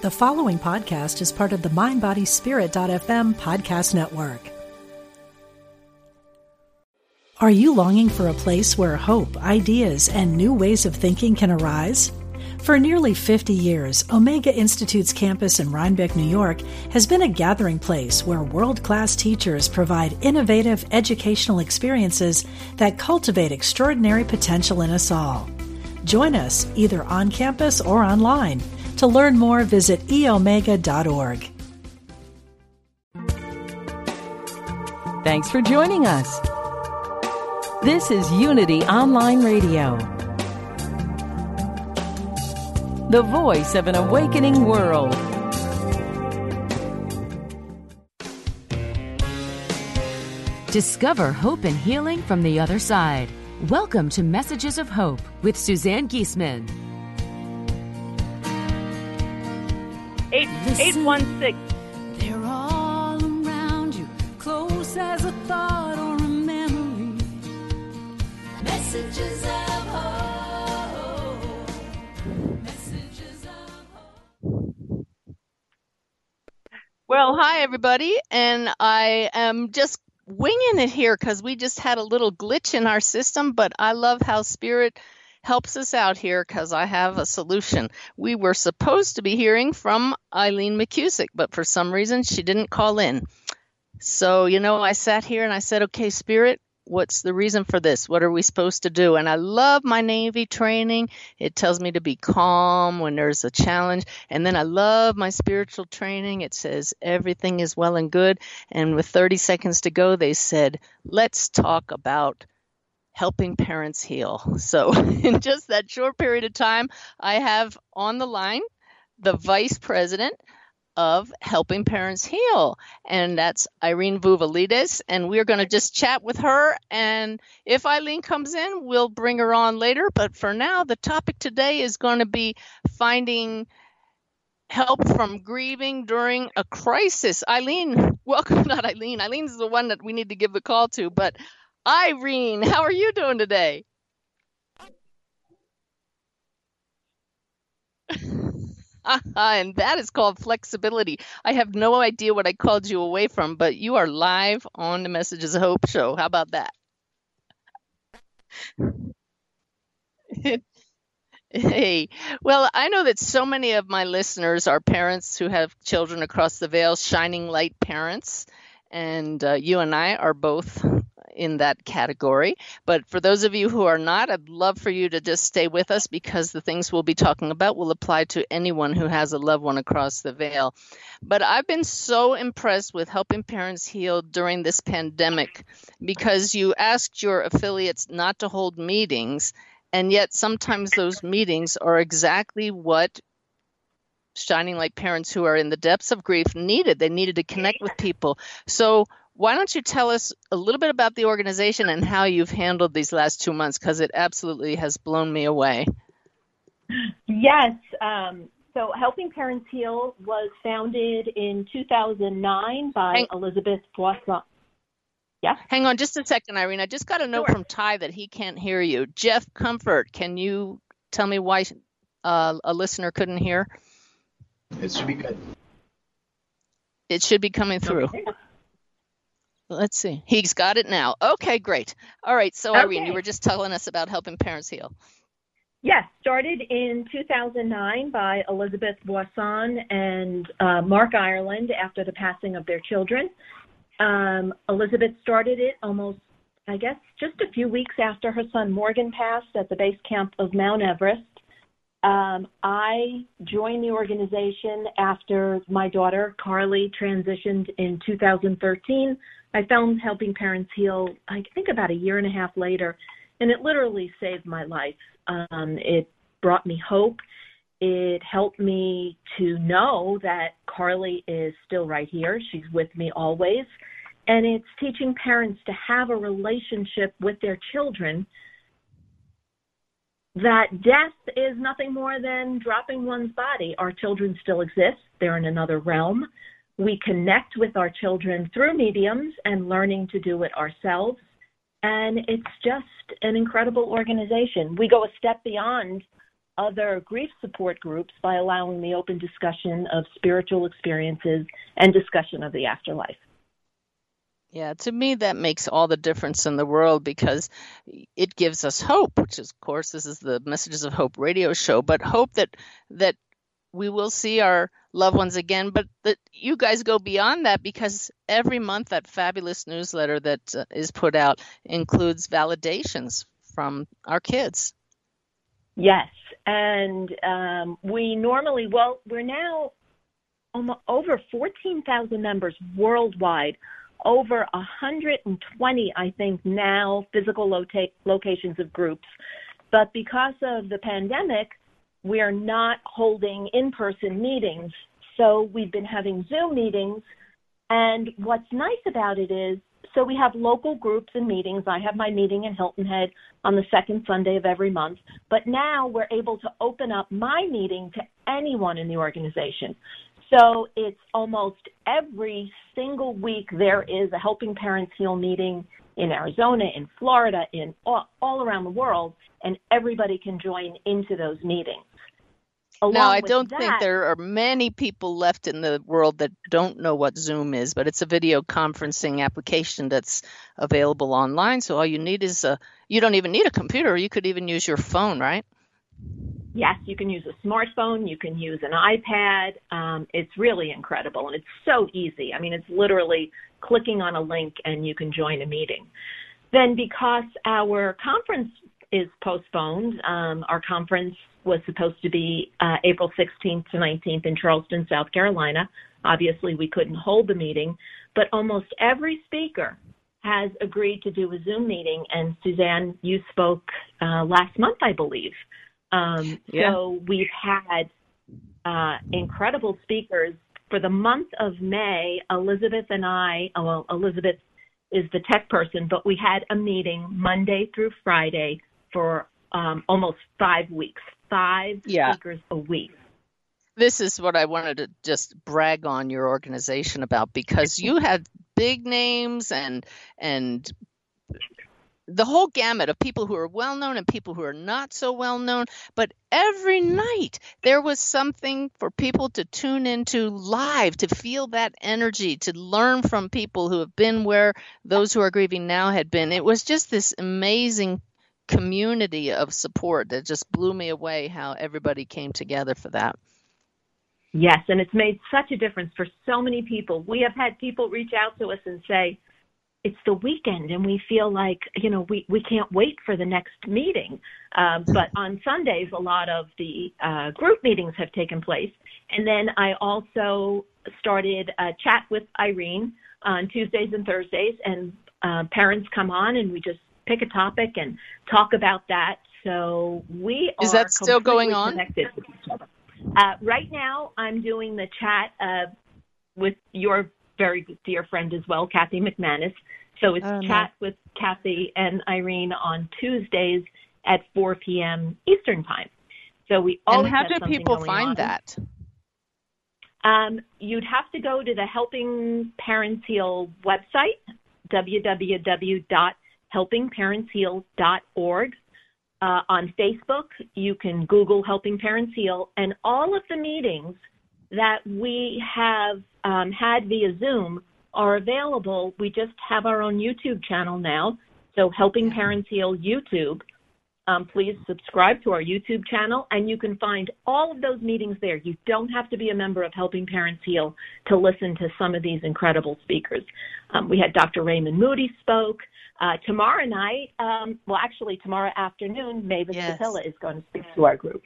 The following podcast is part of the MindBodySpirit.fm podcast network. Are you longing for a place where hope, ideas, and new ways of thinking can arise? For nearly 50 years, Omega Institute's campus in Rhinebeck, New York, has been a gathering place where world-class teachers provide innovative educational experiences that cultivate extraordinary potential in us all. Join us, either on campus or online. To learn more, visit eomega.org. Thanks for joining us. This is Unity Online Radio, the voice of an awakening world. Discover hope and healing from the other side. Welcome to Messages of Hope with Suzanne Giesman. 816. They're all around you, close as a thought or a memory. Messages of hope. Well, hi, everybody, and I am just winging it here because we just had a little glitch in our system, but I love how Spirit helps us out here because I have a solution. We were supposed to be hearing from Eileen McCusick, but for some reason she didn't call in. So, you know, I sat here and I said, okay, Spirit, what's the reason for this? What are we supposed to do? And I love my Navy training. It tells me to be calm when there's a challenge. And then I love my spiritual training. It says everything is well and good. And with 30 seconds to go, they said, let's talk about helping parents heal. So in just that short period of time, I have on the line the vice president of Helping Parents Heal, and that's Irene Vouvalides, and we're going to just chat with her, and if Eileen comes in, we'll bring her on later, but for now, the topic today is going to be finding help from grieving during a crisis. Eileen, welcome, not Eileen. Eileen's the one that we need to give a call to, but Irene, how are you doing today? And that is called flexibility. I have no idea what I called you away from, but you are live on the Messages of Hope show. How about that? Hey, well, I know that so many of my listeners are parents who have children across the veil, shining light parents, and you and I are both in that category. But for those of you who are not, I'd love for you to just stay with us because the things we'll be talking about will apply to anyone who has a loved one across the veil. But I've been so impressed with Helping Parents Heal during this pandemic because you asked your affiliates not to hold meetings, and yet sometimes those meetings are exactly what Shining Light parents who are in the depths of grief needed. They needed to connect with people. So why don't you tell us a little bit about the organization and how you've handled these last 2 months, because it absolutely has blown me away. Yes. So Helping Parents Heal was founded in 2009 by Elizabeth Boisson. Yeah. Hang on just a second, Irene. I just got a note from Ty that he can't hear you. Jeff Comfort, can you tell me why a listener couldn't hear? It should be good. It should be coming through. Okay. Let's see. He's got it now. Okay, great. All right. So, Irene, you were just telling us about Helping Parents Heal. Yes. Started in 2009 by Elizabeth Boisson and Mark Ireland after the passing of their children. Elizabeth started it almost, I guess, just a few weeks after her son Morgan passed at the base camp of Mount Everest. I joined the organization after my daughter, Carly, transitioned in 2013. I found Helping Parents Heal, I think, about a year and a half later, and it literally saved my life. It brought me hope. It helped me to know that Carly is still right here. She's with me always. And it's teaching parents to have a relationship with their children, that death is nothing more than dropping one's body. Our children still exist. They're in another realm. We connect with our children through mediums and learning to do it ourselves. And it's just an incredible organization. We go a step beyond other grief support groups by allowing the open discussion of spiritual experiences and discussion of the afterlife. Yeah, to me, that makes all the difference in the world because it gives us hope, which is, of course, this is the Messages of Hope radio show, but hope that we will see our loved ones again. But that you guys go beyond that because every month that fabulous newsletter that is put out includes validations from our kids. Yes, and we're now over 14,000 members worldwide, over 120, I think, now physical locations of groups. But because of the pandemic, we are not holding in-person meetings, so we've been having Zoom meetings. And what's nice about it is, so we have local groups and meetings. I have my meeting in Hilton Head on the second Sunday of every month. But now we're able to open up my meeting to anyone in the organization. So it's almost every single week there is a Helping Parents Heal meeting in Arizona, in Florida, in all around the world, and everybody can join into those meetings. Now, I don't think there are many people left in the world that don't know what Zoom is, but it's a video conferencing application that's available online. So all you need is you don't even need a computer. You could even use your phone, right? Yes, you can use a smartphone. You can use an iPad. It's really incredible, and it's so easy. I mean, it's literally clicking on a link, and you can join a meeting. Then because our conference is postponed, our conference was supposed to be April 16th to 19th in Charleston, South Carolina. Obviously, we couldn't hold the meeting, but almost every speaker has agreed to do a Zoom meeting, and Suzanne, you spoke last month, I believe. Yeah. So we've had incredible speakers. For the month of May, Elizabeth and I, well, Elizabeth is the tech person, but we had a meeting Monday through Friday for almost 5 weeks, five speakers a week. This is what I wanted to just brag on your organization about, because you have big names and the whole gamut of people who are well-known and people who are not so well-known. But every night there was something for people to tune into live, to feel that energy, to learn from people who have been where those who are grieving now had been. It was just this amazing community of support that just blew me away how everybody came together for that. Yes, and it's made such a difference for so many people. We have had people reach out to us and say, it's the weekend and we feel like, you know, we can't wait for the next meeting. But on Sundays, a lot of the group meetings have taken place. And then I also started a chat with Irene on Tuesdays and Thursdays, and parents come on and we just pick a topic and talk about that. So we are. Is that still going on? Connected with each other. Right now, I'm doing the chat with your very dear friend as well, Kathy McManus. So it's chat with Kathy and Irene on Tuesdays at 4 p.m. Eastern time. So we always. And how do people find that? You'd have to go to the Helping Parents Heal website, www.helpingparentsheal.org. On Facebook, you can Google Helping Parents Heal, and all of the meetings that we have had via Zoom are available. We just have our own YouTube channel now, so Helping Parents Heal YouTube. Please subscribe to our YouTube channel, and you can find all of those meetings there. You don't have to be a member of Helping Parents Heal to listen to some of these incredible speakers. We had Dr. Raymond Moody spoke. Tomorrow night, tomorrow afternoon, Mavis Patilla is going to speak to our group.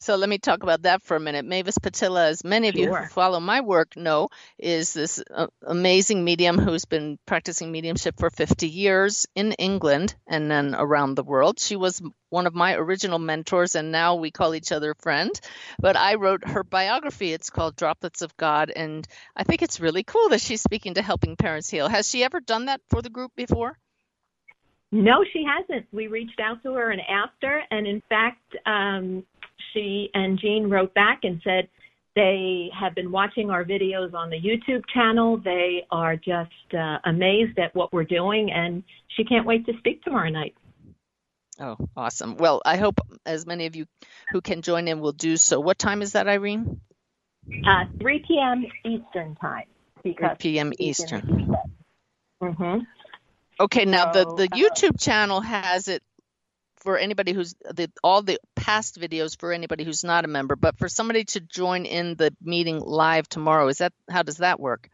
So let me talk about that for a minute. Mavis Patilla, as many of you who follow my work know, is this amazing medium who's been practicing mediumship for 50 years in England and then around the world. She was one of my original mentors, and now we call each other friend. But I wrote her biography. It's called Droplets of God, and I think it's really cool that she's speaking to Helping Parents Heal. Has she ever done that for the group before? No, she hasn't. We reached out to her and asked her, and in fact, she and Jean wrote back and said they have been watching our videos on the YouTube channel. They are just amazed at what we're doing, and she can't wait to speak tomorrow night. Oh, awesome. Well, I hope as many of you who can join in will do so. What time is that, Irene? 3 p.m. Eastern time. 3 p.m. Eastern. Mm-hmm. Okay, now the YouTube channel has it for anybody who's all the past videos for anybody who's not a member, but for somebody to join in the meeting live tomorrow, is that how does that work?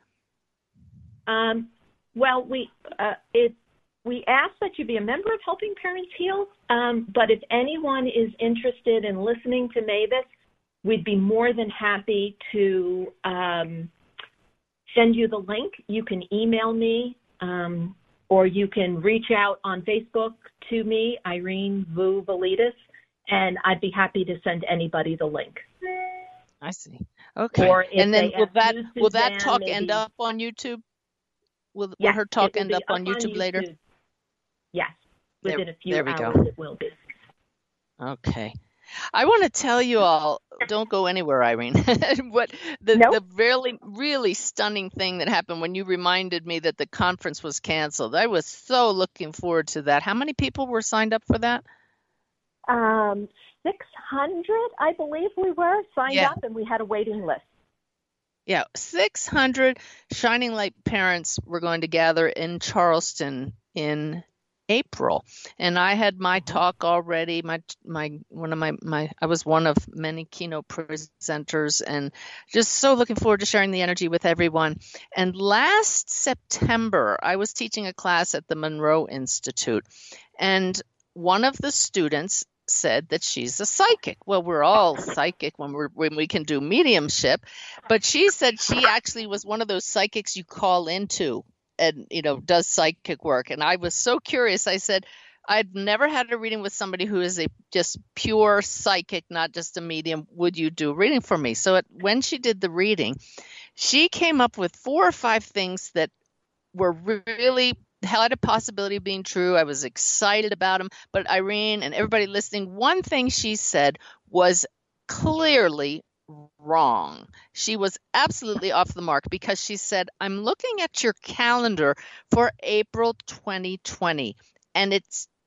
Well, we ask that you be a member of Helping Parents Heal, but if anyone is interested in listening to Mavis, we'd be more than happy to send you the link. You can email me, or you can reach out on Facebook to me, Irene Vouvalides, and I'd be happy to send anybody the link. I see. Okay. Or and then will that talk end up on YouTube? Will her talk end up on YouTube later? Yes. Within a few hours it will be. Okay. I want to tell you all, don't go anywhere, Irene. What the really, really stunning thing that happened when you reminded me that the conference was canceled. I was so looking forward to that. How many people were signed up for that? 600, I believe we were signed up, and we had a waiting list. Yeah, 600 Shining Light parents were going to gather in Charleston in April, and I had my talk already. I was one of many keynote presenters, and just so looking forward to sharing the energy with everyone. And last September, I was teaching a class at the Monroe Institute, and one of the students said that she's a psychic. Well, we're all psychic when we can do mediumship, but she said she actually was one of those psychics you call into and, you know, does psychic work. And I was so curious. I said, I'd never had a reading with somebody who is just pure psychic, not just a medium. Would you do a reading for me? So when she did the reading, she came up with 4 or 5 things that were really had a possibility of being true. I was excited about them. But Irene and everybody listening, one thing she said was clearly wrong. She was absolutely off the mark, because she said, I'm looking at your calendar for April 2020, and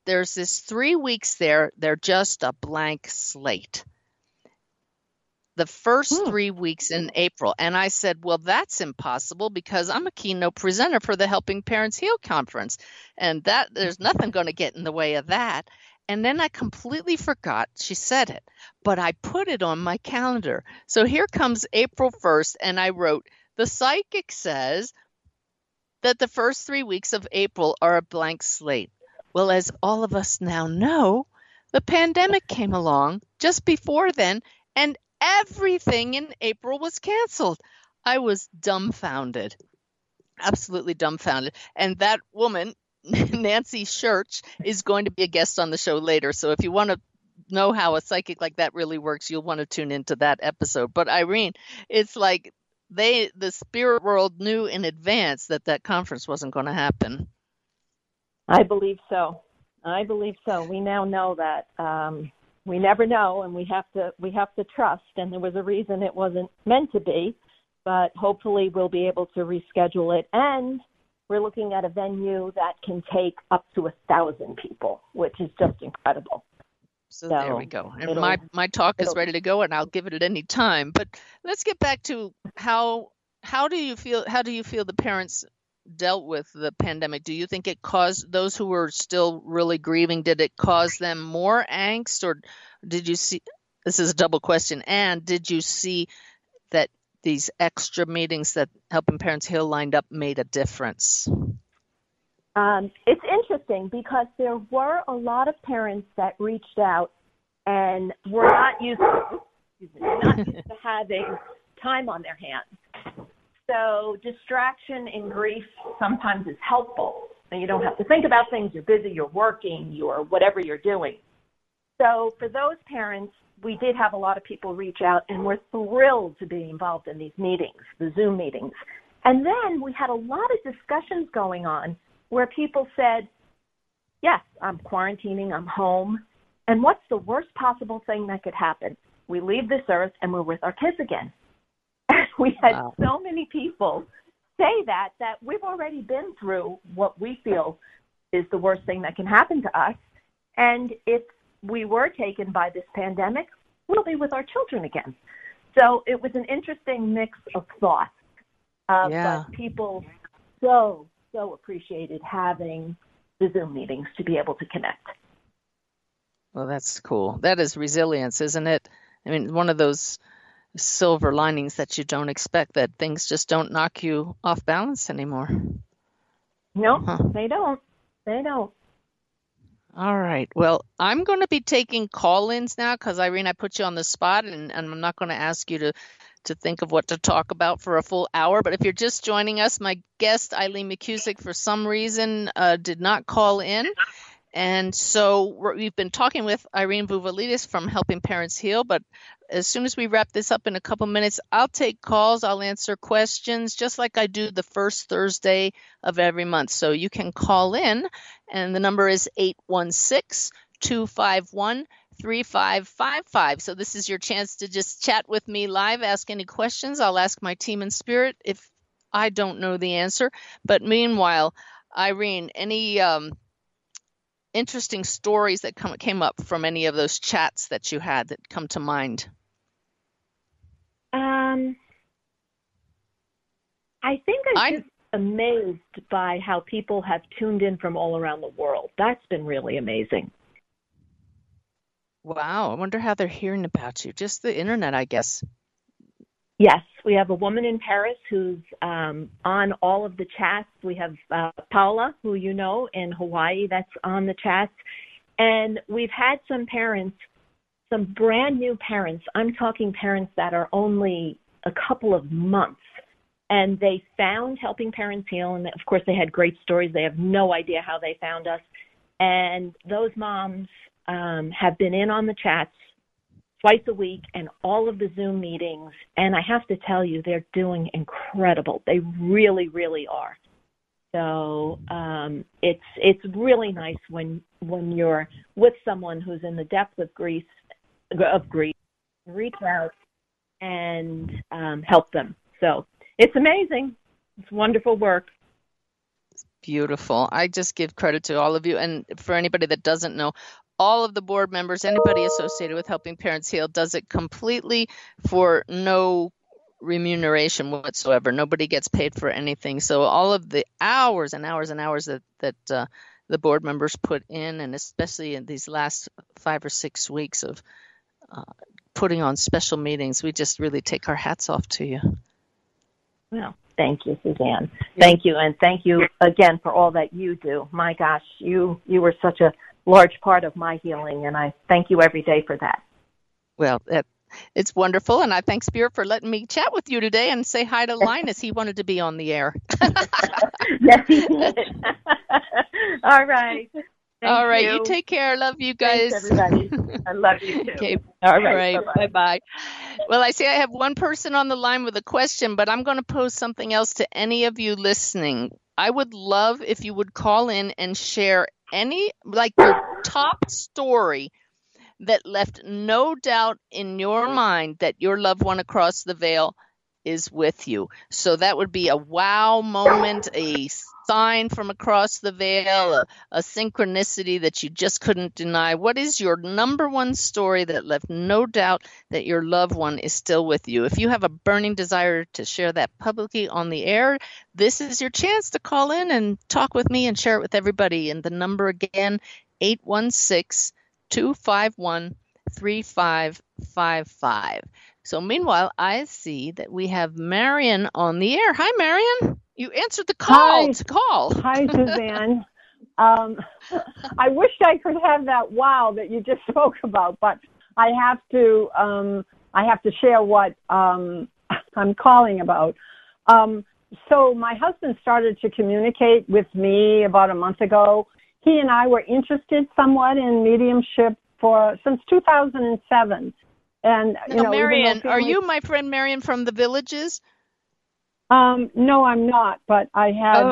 there's this 3 weeks there. They're just a blank slate. The first 3 weeks in April. And I said, well, that's impossible, because I'm a keynote presenter for the Helping Parents Heal conference, and that there's nothing going to get in the way of that. And then I completely forgot she said it, but I put it on my calendar. So here comes April 1st, and I wrote, the psychic says that the first 3 weeks of April are a blank slate. Well, as all of us now know, the pandemic came along just before then, and everything in April was canceled. I was dumbfounded, absolutely dumbfounded. And that woman, Nancy Church, is going to be a guest on the show later. So if you want to know how a psychic like that really works, you'll want to tune into that episode. But Irene, it's like the spirit world knew in advance that conference wasn't going to happen. I believe so. We now know that. We never know, and we have to trust. And there was a reason it wasn't meant to be, but hopefully we'll be able to reschedule it. And we're looking at a venue that can take up to 1,000 people, which is just incredible. So there we go. And my talk is ready to go, and I'll give it at any time. But let's get back to how do you feel the parents dealt with the pandemic? Do you think it caused those who were still really grieving, did it cause them more angst, or did you see, this is a double question, and did you see that these extra meetings that Helping Parents Heal lined up made a difference? It's interesting, because there were a lot of parents that reached out and were not used to having time on their hands. So distraction in grief sometimes is helpful. And you don't have to think about things. You're busy, you're working, you're whatever you're doing. So for those parents, we did have a lot of people reach out and were thrilled to be involved in these meetings, the Zoom meetings. And then we had a lot of discussions going on where people said, yes, I'm quarantining, I'm home. And what's the worst possible thing that could happen? We leave this earth and we're with our kids again. We had so many people say that we've already been through what we feel is the worst thing that can happen to us, And if we were taken by this pandemic, we'll be with our children again. So it was an interesting mix of thoughts. But people so appreciated having the Zoom meetings to be able to connect. Well, that's cool. That is resilience, isn't it? I mean, one of those silver linings that you don't expect, that things just don't knock you off balance anymore. No, they don't. All right. Well, I'm going to be taking call-ins now because, Irene, I put you on the spot, and I'm not going to ask you to think of what to talk about for a full hour. But if you're just joining us, my guest, Eileen McCusick, for some reason did not call in. And so we've been talking with Irene Vouvalides from Helping Parents Heal. But as soon as we wrap this up in a couple minutes, I'll take calls. I'll answer questions just like I do the first Thursday of every month. So you can call in. And the number is 816-251-3555. So this is your chance to just chat with me live, ask any questions. I'll ask my team in spirit if I don't know the answer. But meanwhile, Irene, any interesting stories that came up from any of those chats that you had that come to mind? I think I'm just amazed by how people have tuned in from all around the world. That's been really amazing. Wow. I wonder how they're hearing about you. Just the internet, I guess. Yes. We have a woman in Paris who's on all of the chats. We have Paula, who you know, in Hawaii, that's on the chats. And we've had some parents, some brand new parents. I'm talking parents that are only a couple of months. And they found Helping Parents Heal. And, of course, they had great stories. They have no idea how they found us. And those moms have been in on the chats twice a week and all of the Zoom meetings. And I have to tell you, they're doing incredible. They really, really are. So it's really nice when you're with someone who's in the depth of grief, reach out and help them. So it's amazing. It's wonderful work. Beautiful. I just give credit to all of you. And for anybody that doesn't know, all of the board members, anybody associated with Helping Parents Heal, does it completely for no remuneration whatsoever. Nobody gets paid for anything. So all of the hours and hours and hours that the board members put in, and especially in these last 5 or 6 weeks of putting on special meetings, we just really take our hats off to you. Well, thank you, Suzanne. Thank you. And thank you again for all that you do. My gosh, you were such a large part of my healing, and I thank you every day for that. Well, it's wonderful, and I thank Spirit for letting me chat with you today and say hi to Linus. He wanted to be on the air. Yes, he did. All right. All right, you take care. Love you guys. Thanks, everybody. I love you, too. Okay. All right. Bye-bye. Well, I see I have one person on the line with a question, but I'm going to pose something else to any of you listening. I would love if you would call in and share any, like, your top story that left no doubt in your mind that your loved one across the veil is with you. So that would be a wow moment, a sign from across the veil, a synchronicity that you just couldn't deny. What is your number one story that left no doubt that your loved one is still with you? If you have a burning desire to share that publicly on the air, this is your chance to call in and talk with me and share it with everybody. And the number again, 816-251-3555. So meanwhile, I see that we have Marion on the air. Hi, Marion. You answered the call. Hi, Suzanne. I wish I could have that wow that you just spoke about, but I have to share what I'm calling about. So my husband started to communicate with me about a month ago. He and I were interested somewhat in mediumship since 2007. And, Marion, are you my friend Marion from the Villages? No, I'm not, but I had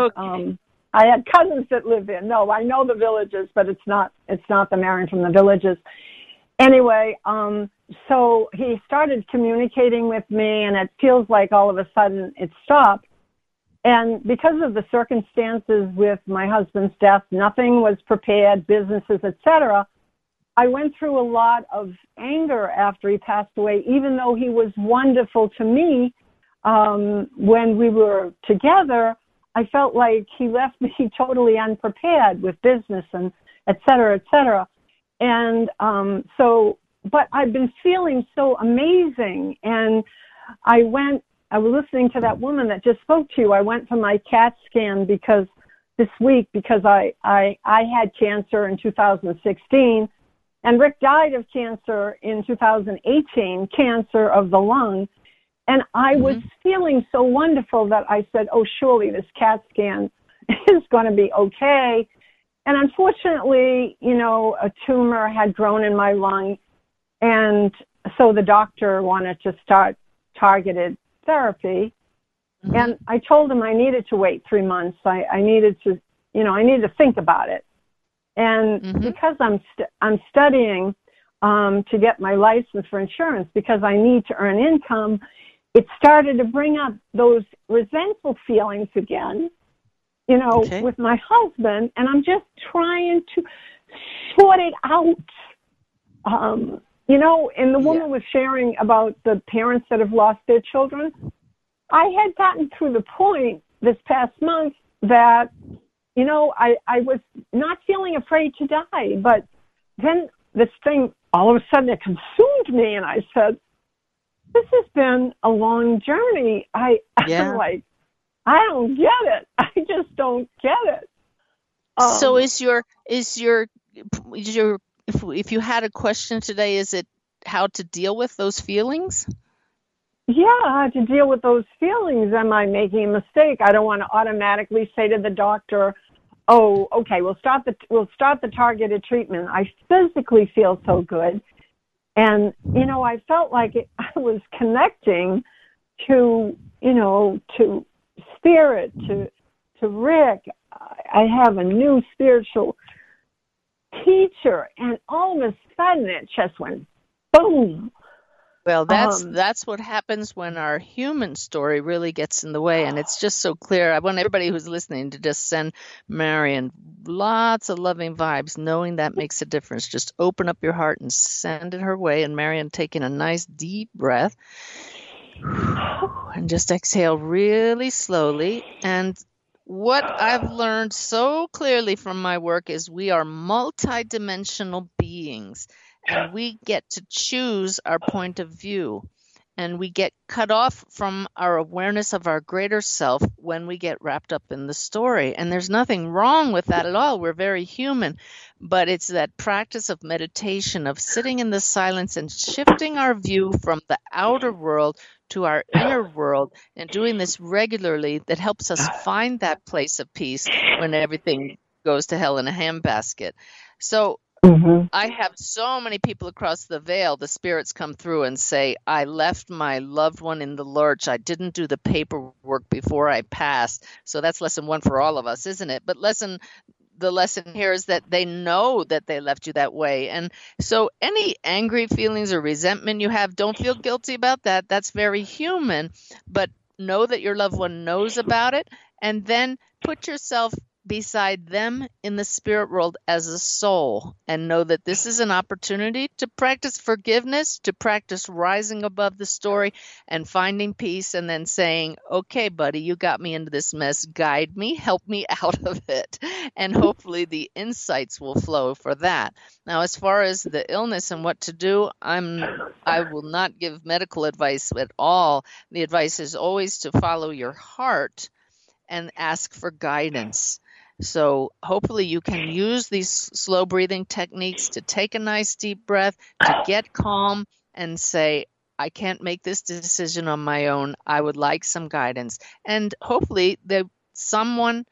I had cousins that live in. No, I know the Villages, but it's not the Marion from the Villages. Anyway, so he started communicating with me, and it feels like all of a sudden it stopped. And because of the circumstances with my husband's death, nothing was prepared, businesses, etc. I went through a lot of anger after he passed away, even though he was wonderful to me. When we were together, I felt like he left me totally unprepared with business and et cetera, et cetera. And but I've been feeling so amazing. And I was listening to that woman that just spoke to you. I went for my CAT scan this week because I had cancer in 2016, and Rick died of cancer in 2018, cancer of the lung. And I was feeling so wonderful that I said, oh, surely this CAT scan is going to be okay. And unfortunately, you know, a tumor had grown in my lung. And so the doctor wanted to start targeted therapy. Mm-hmm. And I told him I needed to wait 3 months. I needed to think about it. And because I'm studying to get my license for insurance, because I need to earn income, it started to bring up those resentful feelings again, you know, with my husband. And I'm just trying to sort it out. You know, and the woman was sharing about the parents that have lost their children. I had gotten to the point this past month that, you know, I was not feeling afraid to die. But then this thing, all of a sudden, it consumed me. And I said, this has been a long journey. I'm like, I don't get it. I just don't get it. So is your if you had a question today, is it how to deal with those feelings? Yeah, to deal with those feelings. Am I making a mistake? I don't want to automatically say to the doctor, oh, okay, we'll stop the targeted treatment. I physically feel so good. And, you know, I felt like I was connecting to, you know, to spirit, to Rick. I have a new spiritual teacher, and all of a sudden it just went boom. Well, that's what happens when our human story really gets in the way, and it's just so clear. I want everybody who's listening to just send Marion lots of loving vibes, knowing that makes a difference. Just open up your heart and send it her way, and Marion taking a nice deep breath, and just exhale really slowly. And what I've learned so clearly from my work is we are multidimensional beings. And we get to choose our point of view, and we get cut off from our awareness of our greater self when we get wrapped up in the story. And there's nothing wrong with that at all. We're very human, but it's that practice of meditation, of sitting in the silence and shifting our view from the outer world to our inner world, and doing this regularly, that helps us find that place of peace when everything goes to hell in a handbasket. So I have so many people across the veil, the spirits come through and say, I left my loved one in the lurch. I didn't do the paperwork before I passed. So that's lesson one for all of us, isn't it? But the lesson here is that they know that they left you that way. And so any angry feelings or resentment you have, don't feel guilty about that. That's very human. But know that your loved one knows about it, and then put yourself beside them in the spirit world as a soul, and know that this is an opportunity to practice forgiveness, to practice rising above the story and finding peace, and then saying, okay, buddy, you got me into this mess, guide me, help me out of it. And hopefully the insights will flow for that. Now, as far as the illness and what to do, I will not give medical advice at all. The advice is always to follow your heart and ask for guidance. So hopefully you can use these slow breathing techniques to take a nice deep breath, to get calm and say, I can't make this decision on my own. I would like some guidance. And hopefully someone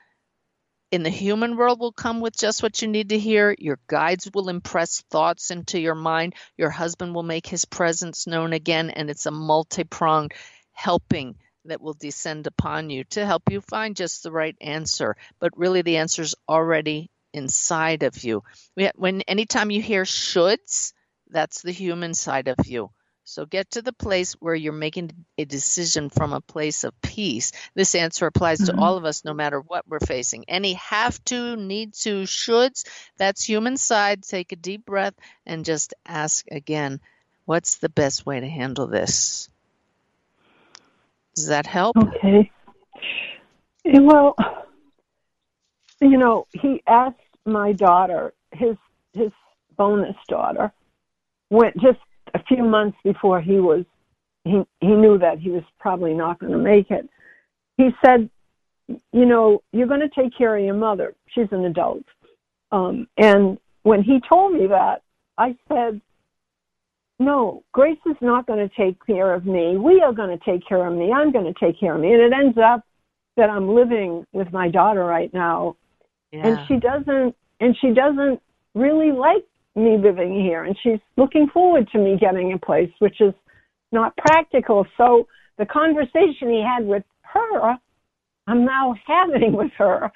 in the human world will come with just what you need to hear. Your guides will impress thoughts into your mind. Your husband will make his presence known again. And it's a multi-pronged helping that will descend upon you to help you find just the right answer. But really, the answer's already inside of you. Anytime you hear shoulds, that's the human side of you. So get to the place where you're making a decision from a place of peace. This answer applies to all of us, no matter what we're facing. Any have to, need to, shoulds, that's human side. Take a deep breath and just ask again, what's the best way to handle this? Does that help? Okay. Well, you know, he asked my daughter, his bonus daughter, went just a few months before he knew that he was probably not going to make it. He said, you know, you're going to take care of your mother. She's an adult. And when he told me that, I said, no, Grace is not going to take care of me. We are going to take care of me. I'm going to take care of me. And it ends up that I'm living with my daughter right now. Yeah. And she doesn't really like me living here, and she's looking forward to me getting a place, which is not practical. So the conversation he had with her, I'm now having with her.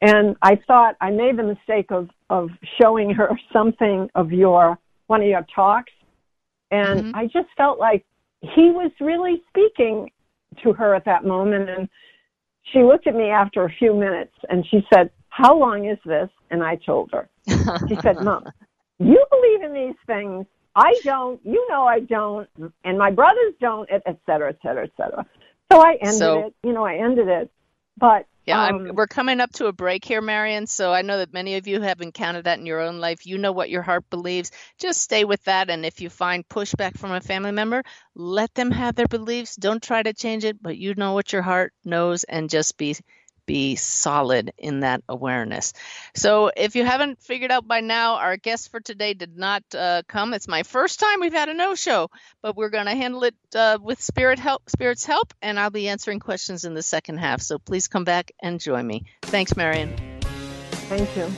And I thought I made the mistake of showing her something of one of your talks. And I just felt like he was really speaking to her at that moment. And she looked at me after a few minutes and she said, how long is this? And I told her. She said, Mom, you believe in these things. I don't. You know I don't. And my brothers don't, et cetera, et cetera, et cetera. So I ended it. You know, I ended it. But yeah, we're coming up to a break here, Marian. So I know that many of you have encountered that in your own life. You know what your heart believes. Just stay with that. And if you find pushback from a family member, let them have their beliefs. Don't try to change it. But you know what your heart knows, and just be solid in that awareness. So if you haven't figured out by now, our guest for today did not come. It's my first time we've had a no-show, but we're going to handle it with Spirit's help, and I'll be answering questions in the second half. So please come back and join me. Thanks, Marian. Thank you.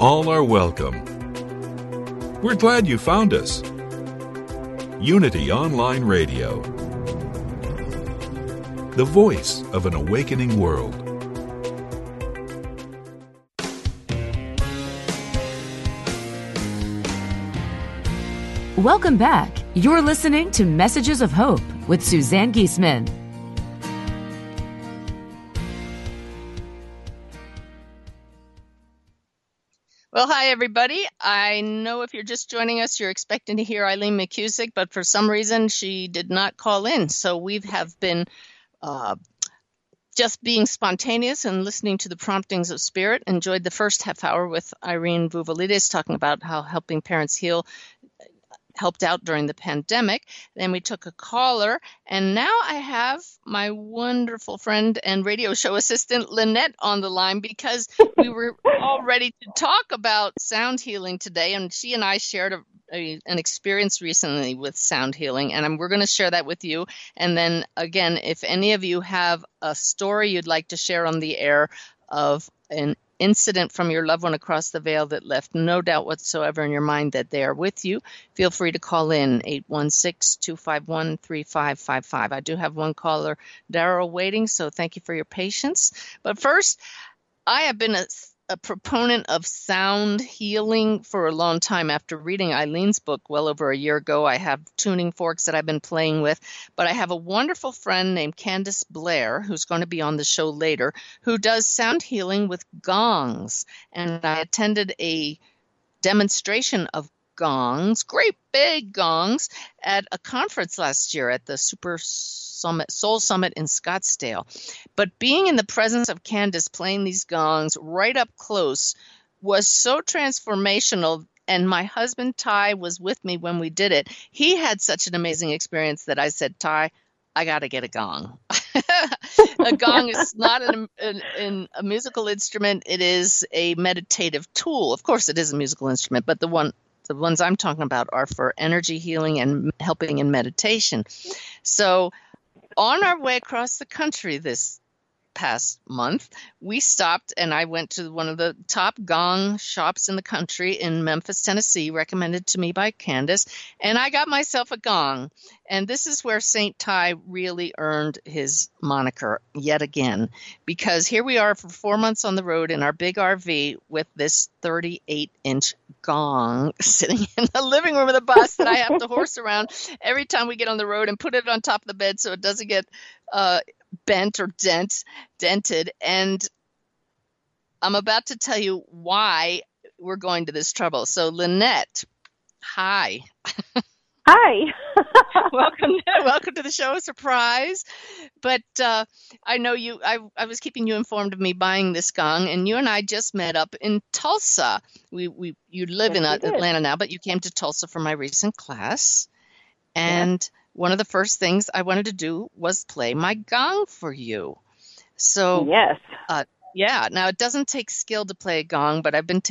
All are welcome. We're glad you found us. Unity Online Radio, the voice of an awakening world. Welcome back. You're listening to Messages of Hope with Suzanne Giesman. Well, hi, everybody. I know if you're just joining us, you're expecting to hear Eileen McCusick, but for some reason she did not call in. So we have been just being spontaneous and listening to the promptings of Spirit. Enjoyed the first half hour with Irene Vouvalides talking about how Helping Parents Heal helped out during the pandemic. Then we took a caller, and now I have my wonderful friend and radio show assistant Lynette on the line, because we were all ready to talk about sound healing today, and she and I shared an experience recently with sound healing, and we're going to share that with you. And then again, if any of you have a story you'd like to share on the air of an incident from your loved one across the veil that left no doubt whatsoever in your mind that they are with you, feel free to call in 816-251-3555. I do have one caller, Daryl, waiting, so thank you for your patience. But first, I have been a proponent of sound healing for a long time. After reading Eileen's book well over a year ago, I have tuning forks that I've been playing with, but I have a wonderful friend named Candace Blair, who's going to be on the show later, who does sound healing with gongs. And I attended a demonstration of gongs, great big gongs, at a conference last year at the Soul Summit in Scottsdale. But being in the presence of Candace playing these gongs right up close was so transformational, and my husband Ty was with me when we did it. He had such an amazing experience that I said, Ty, I got to get a gong. A gong is not a musical instrument. It is a meditative tool. Of course, it is a musical instrument, but the one The ones I'm talking about are for energy healing and helping in meditation. So on our way across the country this past month, we stopped and I went to one of the top gong shops in the country in Memphis, Tennessee, recommended to me by Candace, and I got myself a gong. And this is where St. Ty really earned his moniker yet again, because here we are for 4 months on the road in our big RV with this 38-inch gong sitting in the living room of the bus that I have to horse around every time we get on the road and put it on top of the bed so it doesn't get bent or dented. And I'm about to tell you why we're going to this trouble. So Lynette, hi. Hi. welcome to the show. Surprise. But I know you, I was keeping you informed of me buying this gong, and you and I just met up in Tulsa. You live in Atlanta now, but you came to Tulsa for my recent class. And one of the first things I wanted to do was play my gong for you. So yes. Now, it doesn't take skill to play a gong, but I've been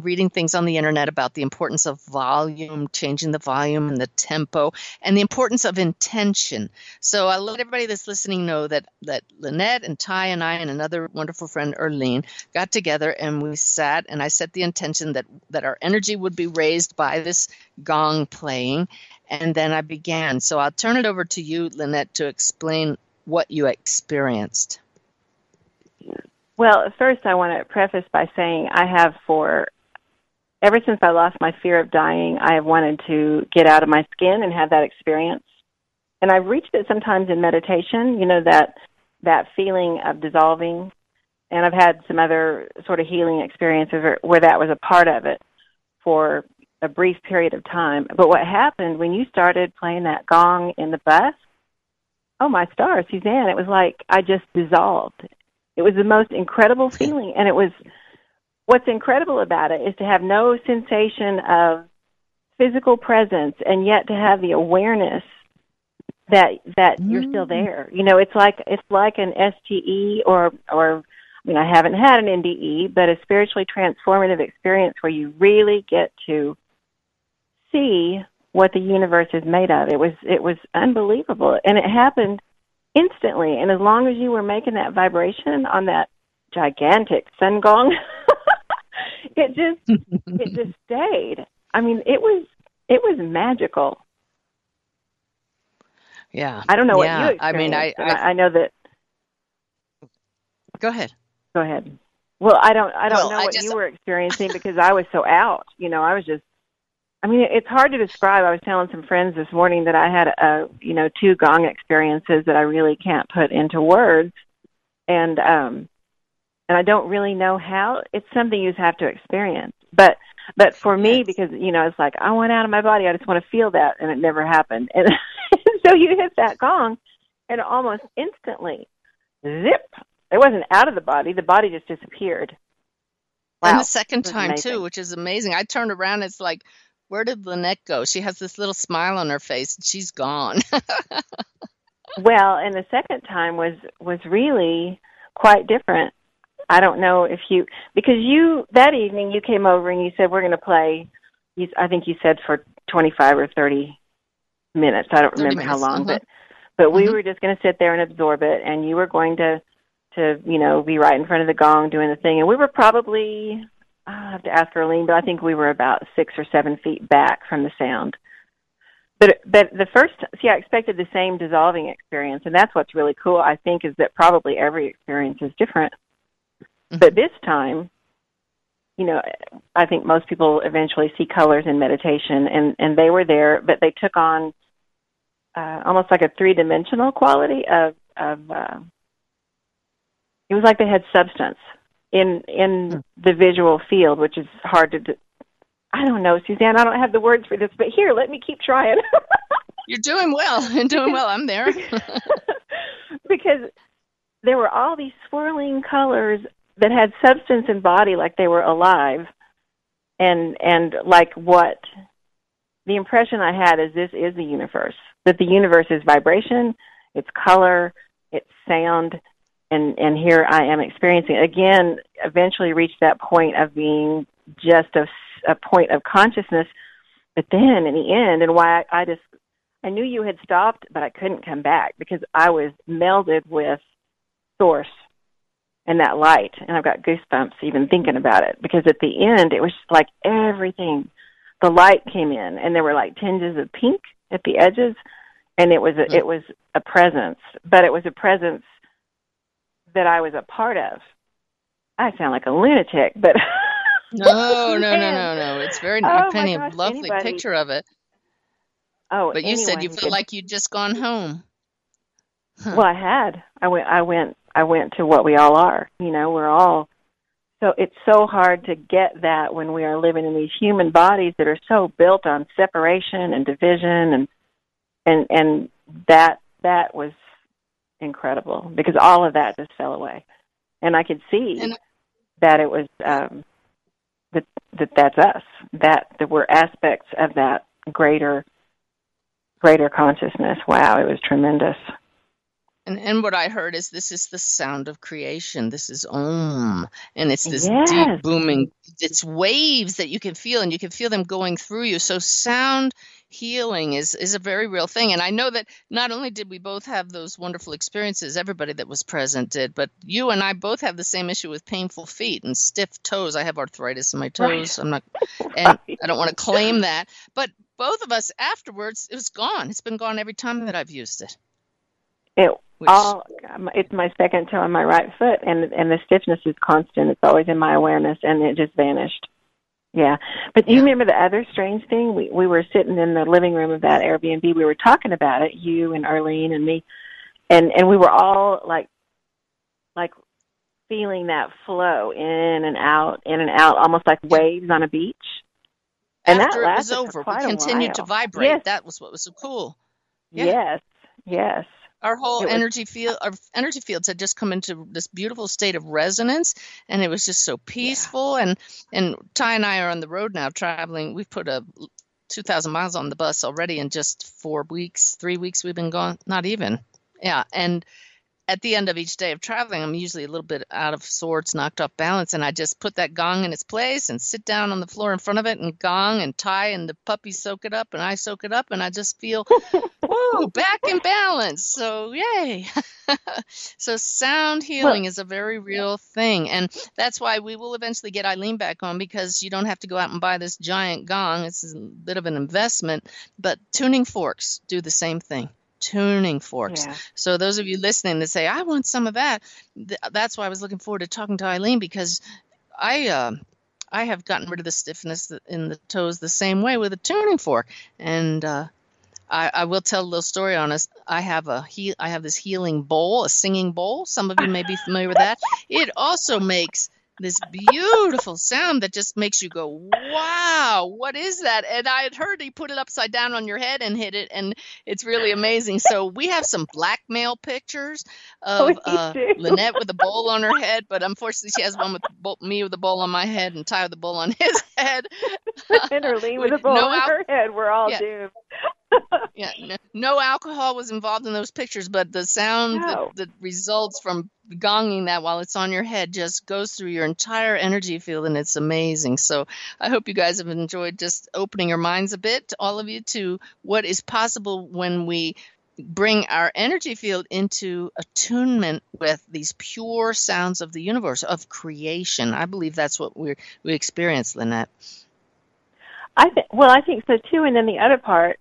reading things on the internet about the importance of volume, changing the volume and the tempo, and the importance of intention. So I'll let everybody that's listening know that Lynette and Ty and I and another wonderful friend, Erlene, got together and we sat and I set the intention that our energy would be raised by this gong playing, and then I began. So I'll turn it over to you, Lynette, to explain what you experienced. Well, first I want to preface by saying ever since I lost my fear of dying, I have wanted to get out of my skin and have that experience. And I've reached it sometimes in meditation, you know, that feeling of dissolving. And I've had some other sort of healing experiences where that was a part of it for a brief period of time. But what happened when you started playing that gong in the bus, oh, my star, Suzanne, it was like I just dissolved. It was the most incredible feeling, and what's incredible about it is to have no sensation of physical presence, and yet to have the awareness that you're still there. You know, it's like an STE or I mean, I haven't had an NDE, but a spiritually transformative experience where you really get to see what the universe is made of. It was unbelievable, and it happened instantly, and as long as you were making that vibration on that gigantic sun gong, it just stayed. I mean, it was magical. Yeah, I don't know what you experienced. I mean, I know that. Go ahead. Well, I don't know what you were experiencing because I was so out. You know, it's hard to describe. I was telling some friends this morning that I had, two gong experiences that I really can't put into words. And I don't really know how. It's something you just have to experience. But for me, because, you know, it's like, I want out of my body. I just want to feel that. And it never happened. And so you hit that gong and almost instantly, zip, it wasn't out of the body. The body just disappeared. Wow. And the second time, too, which is amazing. I turned around. It's like, where did Lynette go? She has this little smile on her face, and she's gone. Well, and the second time was really quite different. I don't know if you – because you – that evening you came over and you said, we're going to play, I think you said for 25 or 30 minutes. I don't remember how long, but we were just going to sit there and absorb it, and you were going to you know, be right in front of the gong doing the thing. And we were probably – I have to ask Erlene, but I think we were about 6 or 7 feet back from the sound. But the first, see, I expected the same dissolving experience, and that's what's really cool, I think, is that probably every experience is different. Mm-hmm. But this time, you know, I think most people eventually see colors in meditation, and they were there, but they took on almost like a three-dimensional quality of it was like they had substance in the visual field, which is hard to do. I don't know, Suzanne, I don't have the words for this, but here, let me keep trying. You're doing well, I'm there. Because there were all these swirling colors that had substance and body like they were alive, and like what the impression I had is this is the universe, that the universe is vibration, it's color, it's sound, And here I am experiencing, again, eventually reached that point of being just a point of consciousness But then in the end, and why I knew you had stopped, but I couldn't come back because I was melded with Source and that light. And I've got goosebumps even thinking about it, because at the end, it was just like everything. The light came in, and there were like tinges of pink at the edges, and it was a presence, but it was a presence that I was a part of. I sound like a lunatic, but no. It's very. I'm painting a lovely picture of it. Oh, but you said you felt like you'd just gone home. Huh. Well, I had. I went to what we all are. You know, we're all. So it's so hard to get that when we are living in these human bodies that are so built on separation and division, and that was incredible, because all of that just fell away, and I could see that it was that's us, that we're aspects of that greater consciousness. Wow, it was tremendous. And what I heard is this is the sound of creation. This is Om. And it's this deep booming. It's waves that you can feel, and you can feel them going through you. So sound healing is a very real thing. And I know that not only did we both have those wonderful experiences, everybody that was present did, but you and I both have the same issue with painful feet and stiff toes. I have arthritis in my toes. Right. I don't want to claim that. But both of us afterwards, it was gone. It's been gone every time that I've used it. It's my second toe on my right foot, and the stiffness is constant. It's always in my awareness, and it just vanished. Yeah. But you remember the other strange thing? We were sitting in the living room of that Airbnb. We were talking about it, you and Erlene and me, and we were all like feeling that flow in and out, almost like waves on a beach. And after that it was over, we continued to vibrate. Yes. That was what was so cool. Yeah. Yes. Our whole energy fields had just come into this beautiful state of resonance, and it was just so peaceful. Yeah. And Ty and I are on the road now traveling. We've put 2,000 miles on the bus already in just 3 weeks we've been gone. Not even. Yeah. And at the end of each day of traveling, I'm usually a little bit out of sorts, knocked off balance, and I just put that gong in its place and sit down on the floor in front of it and gong, and Ty and the puppy soak it up, and I soak it up, and I just feel, whoa, back in balance. So, yay. So sound healing is a very real thing, and that's why we will eventually get Eileen back on, because you don't have to go out and buy this giant gong. It's a bit of an investment, but tuning forks do the same thing. Tuning forks. Yeah. So those of you listening that say, I want some of that, that's why I was looking forward to talking to Eileen, because I have gotten rid of the stiffness in the toes the same way with a tuning fork. And I will tell a little story on us. I have this healing bowl, a singing bowl. Some of you may be familiar with that. It also makes this beautiful sound that just makes you go, wow, what is that? And I had heard he put it upside down on your head and hit it, and it's really amazing. So we have some blackmail pictures of Lynette with a bowl on her head, but unfortunately she has one with me with a bowl on my head and Ty with a bowl on his head. And Erlene with a bowl on her head. We're all doomed. Yeah, no alcohol was involved in those pictures, but the sound that results from gonging that while it's on your head just goes through your entire energy field, and it's amazing. So I hope you guys have enjoyed just opening your minds a bit, all of you, to what is possible when we bring our energy field into attunement with these pure sounds of the universe, of creation. I believe that's what we experience, Lynette. I think so too, and then the other part.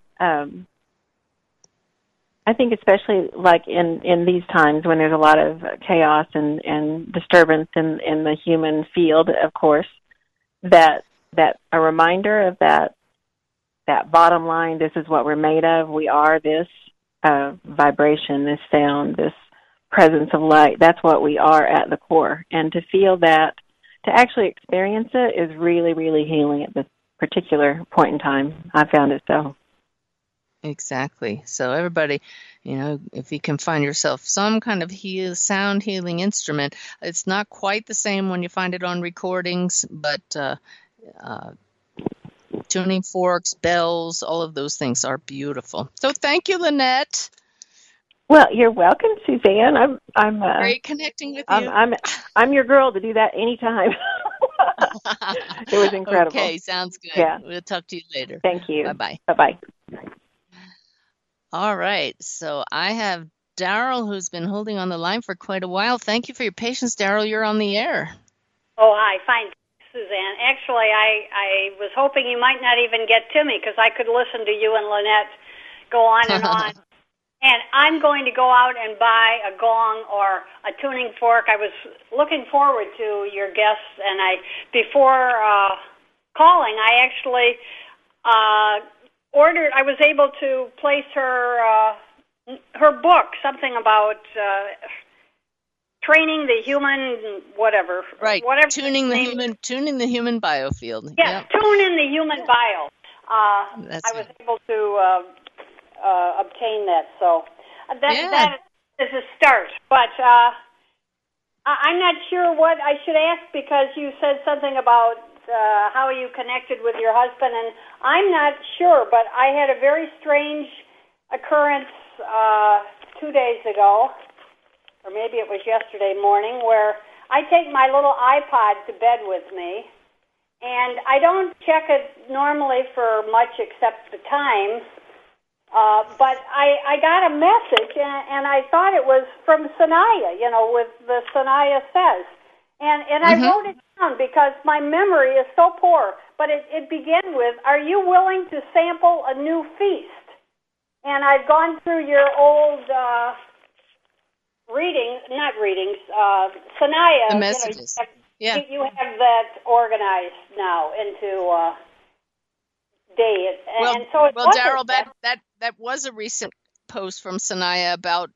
I think especially like in these times when there's a lot of chaos and disturbance in the human field, of course, that a reminder of that bottom line, this is what we're made of, we are this vibration, this sound, this presence of light, that's what we are at the core. And to feel that, to actually experience it, is really, really healing at this particular point in time. I found it so. Exactly. So everybody, if you can find yourself some kind of sound healing instrument, it's not quite the same when you find it on recordings, but tuning forks, bells, all of those things are beautiful. So thank you, Lynette. Well, you're welcome, Suzanne. I'm great connecting with you. I'm your girl to do that anytime. It was incredible. Okay, sounds good. Yeah. We'll talk to you later. Thank you. Bye-bye. Bye-bye. All right, so I have Daryl, who's been holding on the line for quite a while. Thank you for your patience, Daryl. You're on the air. Oh, hi. Fine, Suzanne. Actually, I was hoping you might not even get to me because I could listen to you and Lynette go on and on. And I'm going to go out and buy a gong or a tuning fork. I was looking forward to your guests, and before calling, I actually ordered. I was able to place her book, something about training the human, whatever, right? Whatever tuning the human biofield. Yeah, yep. Tune in the human bio. I was able to obtain that, so that is a start. But I'm not sure what I should ask because you said something about how you connected with your husband, and I'm not sure, but I had a very strange occurrence 2 days ago, or maybe it was yesterday morning, where I take my little iPod to bed with me, and I don't check it normally for much except the time. But I got a message, and I thought it was from Sanaya, with the Sanaya Says. And I wrote it down because my memory is so poor. But it began with, are you willing to sample a new feast? And I've gone through your old Sanaya. The messages. You have that organized now into... day. Well, Daryl, that was a recent post from Sanaya about,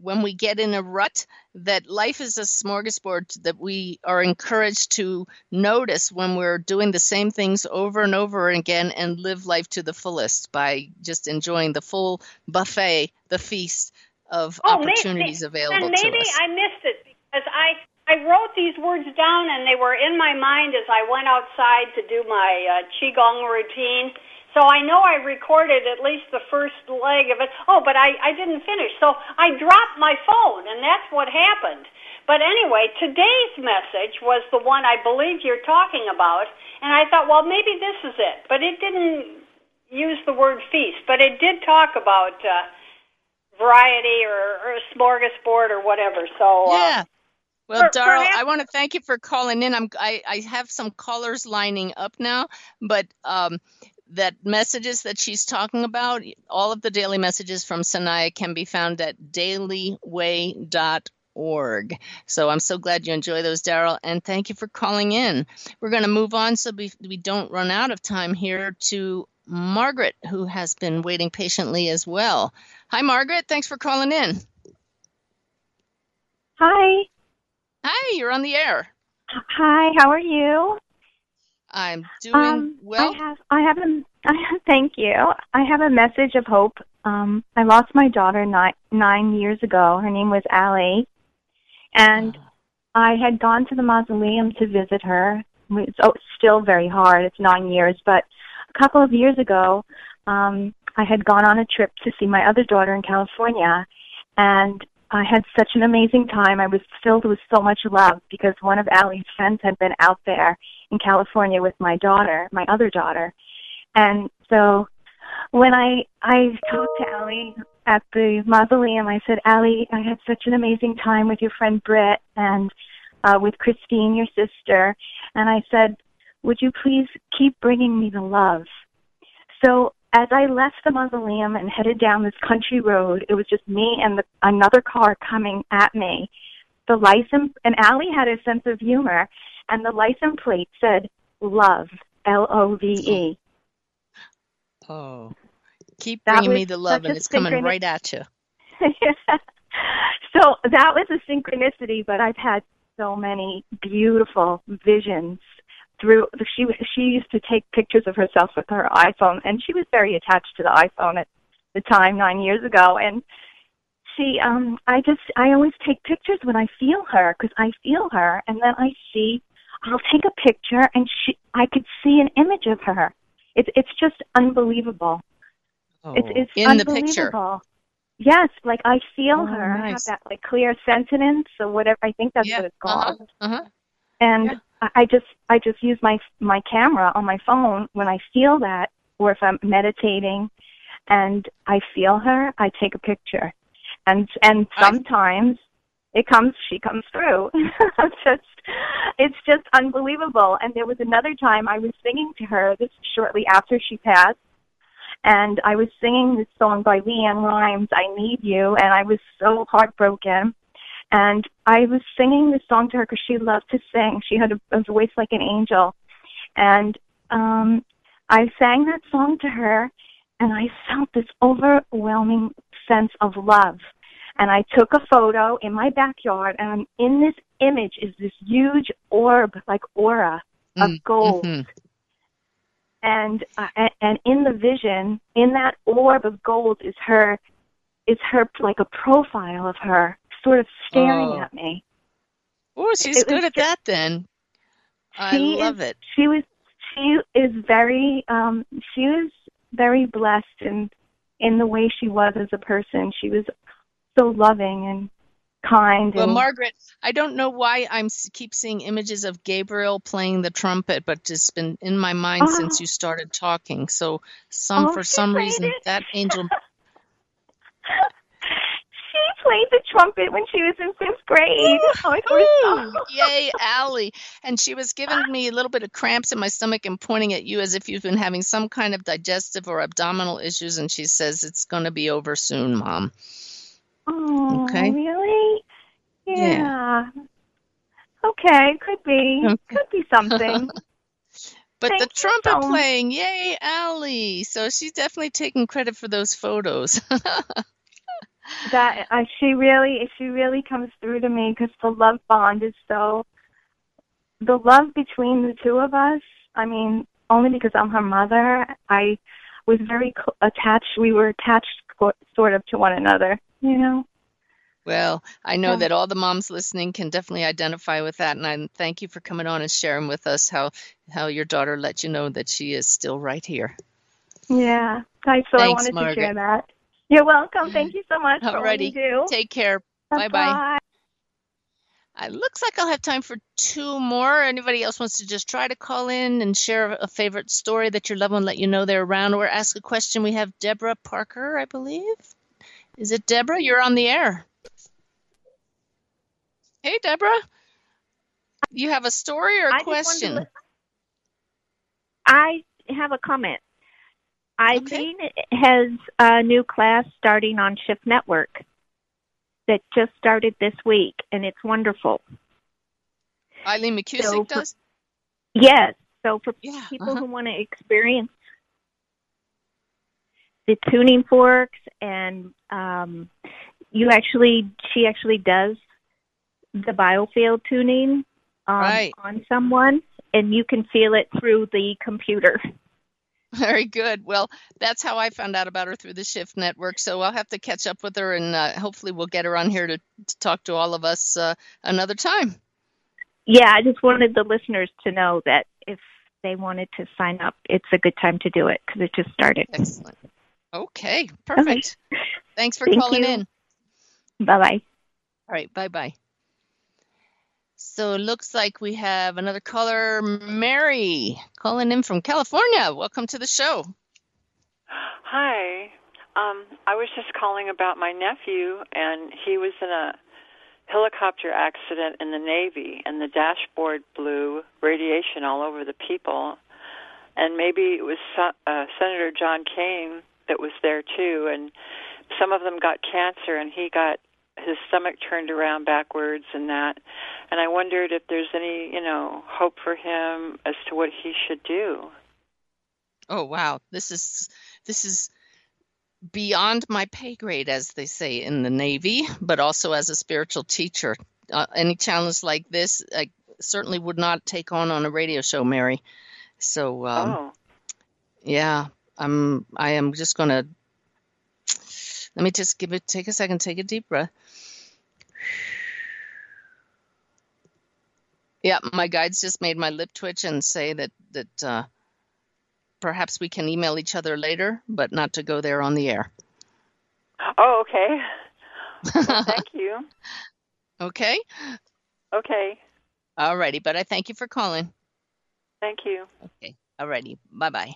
when we get in a rut, that life is a smorgasbord, that we are encouraged to notice when we're doing the same things over and over again and live life to the fullest by just enjoying the full buffet, the feast of opportunities available to us. And maybe I missed it because I wrote these words down, and they were in my mind as I went outside to do my Qigong routine. So I know I recorded at least the first leg of it. Oh, but I didn't finish. So I dropped my phone, and that's what happened. But anyway, today's message was the one I believe you're talking about, and I thought, well, maybe this is it. But it didn't use the word feast, but it did talk about variety or smorgasbord or whatever. So yeah. Well, Daryl, I want to thank you for calling in. I have some callers lining up now, but that messages that she's talking about, all of the daily messages from Sanaya can be found at dailyway.org. So I'm so glad you enjoy those, Daryl, and thank you for calling in. We're going to move on so we don't run out of time here to Margaret, who has been waiting patiently as well. Hi, Margaret. Thanks for calling in. Hi. Hi, you're on the air. Hi, how are you? I'm doing well. Thank you. I have a message of hope. I lost my daughter 9 years ago. Her name was Allie, and I had gone to the mausoleum to visit her. It's still very hard. It's 9 years, but a couple of years ago, I had gone on a trip to see my other daughter in California, and I had such an amazing time. I was filled with so much love because one of Allie's friends had been out there in California with my daughter, my other daughter. And so when I talked to Allie at the mausoleum, I said, Allie, I had such an amazing time with your friend Britt and with Christine, your sister. And I said, would you please keep bringing me the love? So as I left the mausoleum and headed down this country road, it was just me and another car coming at me. The license, and Allie had a sense of humor, and the license plate said love, L-O-V-E. Oh, keep bringing me the love, and it's coming right at you. Yeah. So that was a synchronicity, but I've had so many beautiful visions. She used to take pictures of herself with her iPhone, and she was very attached to the iPhone at the time 9 years ago. And she, I always take pictures when I feel her because I feel her, and then I'll take a picture, and I could see an image of her. It's just unbelievable. Oh, it's in unbelievable. The picture. Yes, like I feel her. Nice. I have that like clear sentence or whatever. I think that's what it's called. And I just use my camera on my phone when I feel that, or if I'm meditating and I feel her, I take a picture. And sometimes she comes through. It's just unbelievable. And there was another time I was singing to her, this shortly after she passed, and I was singing this song by LeAnn Rimes, I Need You, and I was so heartbroken. And I was singing this song to her because she loved to sing. She had a voice like an angel. And I sang that song to her, and I felt this overwhelming sense of love. And I took a photo in my backyard, and in this image is this huge orb, like aura, of gold. Mm-hmm. And in the vision, in that orb of gold is her like a profile of her, sort of staring at me. Oh, she's good at that then. I love it. She is very blessed in the way she was as a person. She was so loving and kind. Well, Margaret, I don't know why I keep seeing images of Gabriel playing the trumpet, but it's been in my mind since you started talking. So for some reason, that angel... She played the trumpet when she was in 5th grade. Yay, Allie. And she was giving me a little bit of cramps in my stomach and pointing at you as if you've been having some kind of digestive or abdominal issues. And she says, it's going to be over soon, Mom. Oh, okay. Really? Yeah. Okay, could be something. But thank the trumpet playing, yay, Allie. So she's definitely taking credit for those photos. That she really comes through to me because the love bond is so, the love between the two of us, I mean, only because I'm her mother, I was very attached. We were attached sort of to one another, you know. Well, I know that all the moms listening can definitely identify with that, and I thank you for coming on and sharing with us how your daughter let you know that she is still right here. Yeah, I wanted Margaret. To share that. You're welcome. Thank you so much. Alrighty. For what you do. Take care. Bye-bye. Bye. It looks like I'll have time for 2 more. Anybody else wants to just try to call in and share a favorite story that your loved one let you know they're around, or ask a question? We have Deborah Parker, I believe. Is it Deborah? You're on the air. Hey, Deborah. You have a story or a question? I have a comment. Irene has a new class starting on Shift Network that just started this week, and it's wonderful. Eileen McCusick does? Yes. So for people who want to experience the tuning forks, and she actually does the biofield tuning on someone, and you can feel it through the computer. Very good. Well, that's how I found out about her, through the Shift Network. So I'll have to catch up with her, and hopefully we'll get her on here to talk to all of us another time. Yeah, I just wanted the listeners to know that if they wanted to sign up, it's a good time to do it because it just started. Excellent. Okay, perfect. Okay. Thanks for calling in. Bye-bye. All right, bye-bye. So it looks like we have another caller, Mary, calling in from California. Welcome to the show. Hi. I was just calling about my nephew, and he was in a helicopter accident in the Navy, and the dashboard blew radiation all over the people. And maybe it was Senator John Cain that was there, too, and some of them got cancer, and he got his stomach turned around backwards and that. And I wondered if there's any, hope for him as to what he should do. Oh, wow. This is beyond my pay grade, as they say in the Navy, but also as a spiritual teacher. Any challenge like this, I certainly would not take on a radio show, Mary. So, I am just going to, let me just take a second, take a deep breath. Yeah, my guides just made my lip twitch and say that perhaps we can email each other later, but not to go there on the air. Oh, okay. Well, thank you. Okay. All righty, but I thank you for calling. Thank you. Okay. All righty. Bye-bye.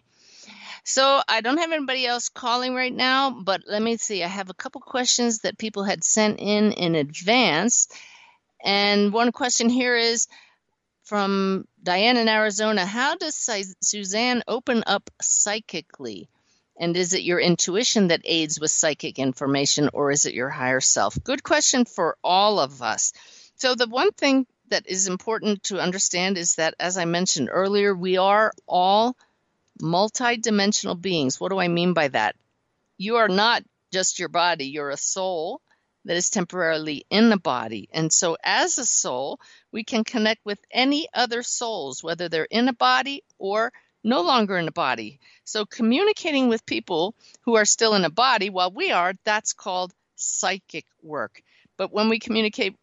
So I don't have anybody else calling right now, but let me see. I have a couple questions that people had sent in advance. And one question here is from Diane in Arizona. How does Suzanne open up psychically? And is it your intuition that aids with psychic information, or is it your higher self? Good question for all of us. So the one thing that is important to understand is that, as I mentioned earlier, we are all multidimensional beings. What do I mean by that? You are not just your body. You're a soul that is temporarily in the body. And so as a soul, we can connect with any other souls, whether they're in a body or no longer in a body. So communicating with people who are still in a body while we are, that's called psychic work. But when we communicate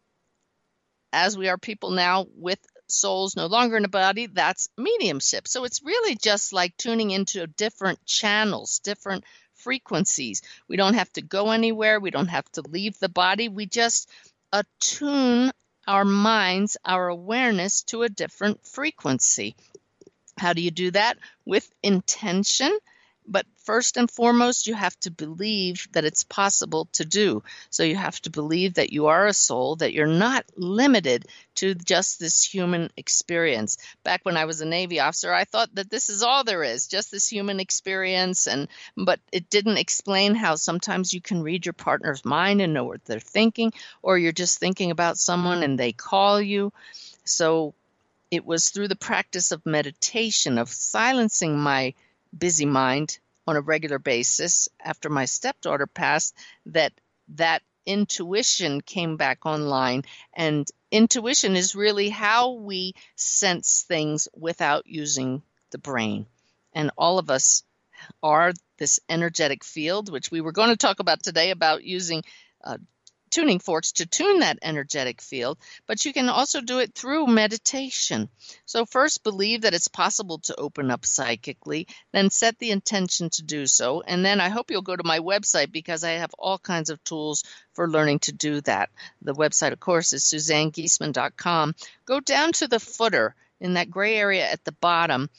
as we are people now with souls no longer in a body, that's mediumship. So it's really just like tuning into different channels, different frequencies. We don't have to go anywhere. We don't have to leave the body. We just attune our minds, our awareness to a different frequency. How do you do that? With intention, but first and foremost, you have to believe that it's possible to do. So you have to believe that you are a soul, that you're not limited to just this human experience. Back when I was a Navy officer, I thought that this is all there is, just this human experience, but it didn't explain how sometimes you can read your partner's mind and know what they're thinking, or you're just thinking about someone and they call you. So it was through the practice of meditation, of silencing my busy mind on a regular basis after my stepdaughter passed, that intuition came back online. And intuition is really how we sense things without using the brain. And all of us are this energetic field, which we were going to talk about today, about using tuning forks to tune that energetic field, but you can also do it through meditation. So first, believe that it's possible to open up psychically, then set the intention to do so, and then I hope you'll go to my website because I have all kinds of tools for learning to do that. The website, of course, is suzannegeisman.com. Go down to the footer. In that gray area at the bottom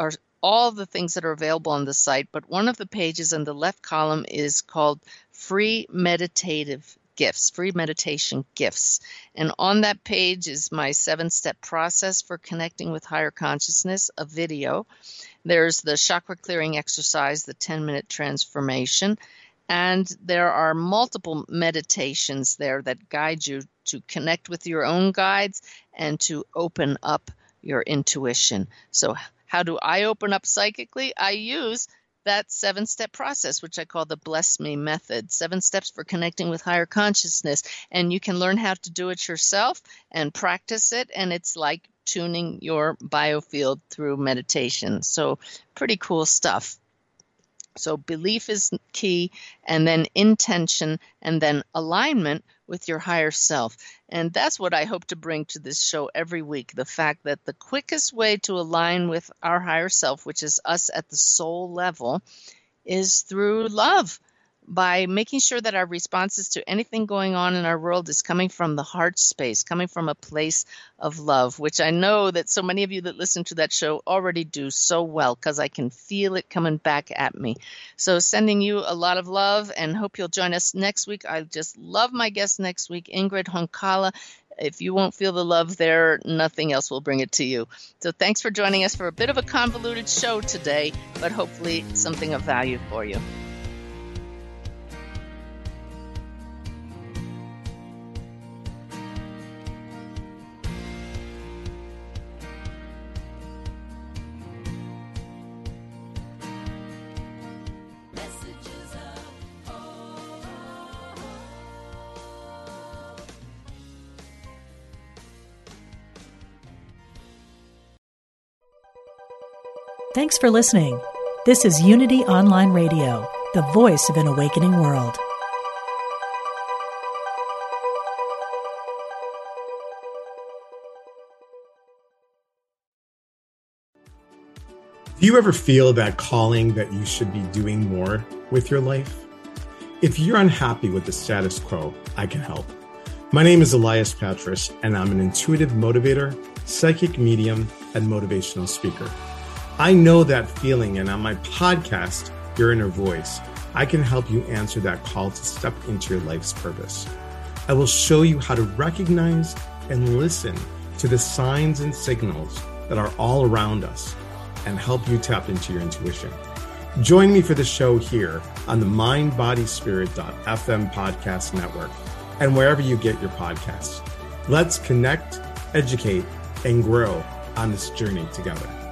are all the things that are available on the site, but one of the pages in the left column is called Free Meditative Gifts, Free Meditation Gifts. And on that page is my 7-step process for connecting with higher consciousness, a video. There's the chakra clearing exercise, the 10-minute transformation, and there are multiple meditations there that guide you to connect with your own guides and to open up your intuition. So how do I open up psychically? I use that 7-step process, which I call the Bless Me Method, 7 steps for connecting with higher consciousness. And you can learn how to do it yourself and practice it. And it's like tuning your biofield through meditation. So pretty cool stuff. So belief is key, and then intention, and then alignment with your higher self. And that's what I hope to bring to this show every week, the fact that the quickest way to align with our higher self, which is us at the soul level, is through love, by making sure that our responses to anything going on in our world is coming from the heart space, coming from a place of love, which I know that so many of you that listen to that show already do so well, because I can feel it coming back at me. So sending you a lot of love, and hope you'll join us next week. I just love my guest next week, Ingrid Honkala. If you won't feel the love there, nothing else will bring it to you. So thanks for joining us for a bit of a convoluted show today, but hopefully something of value for you. Thanks for listening. This is Unity Online Radio, the voice of an awakening world. Do you ever feel that calling that you should be doing more with your life? If you're unhappy with the status quo, I can help. My name is Elias Patras, and I'm an intuitive motivator, psychic medium, and motivational speaker. I know that feeling, and on my podcast, Your Inner Voice, I can help you answer that call to step into your life's purpose. I will show you how to recognize and listen to the signs and signals that are all around us and help you tap into your intuition. Join me for the show here on the MindBodySpirit.fm podcast network, and wherever you get your podcasts. Let's connect, educate, and grow on this journey together.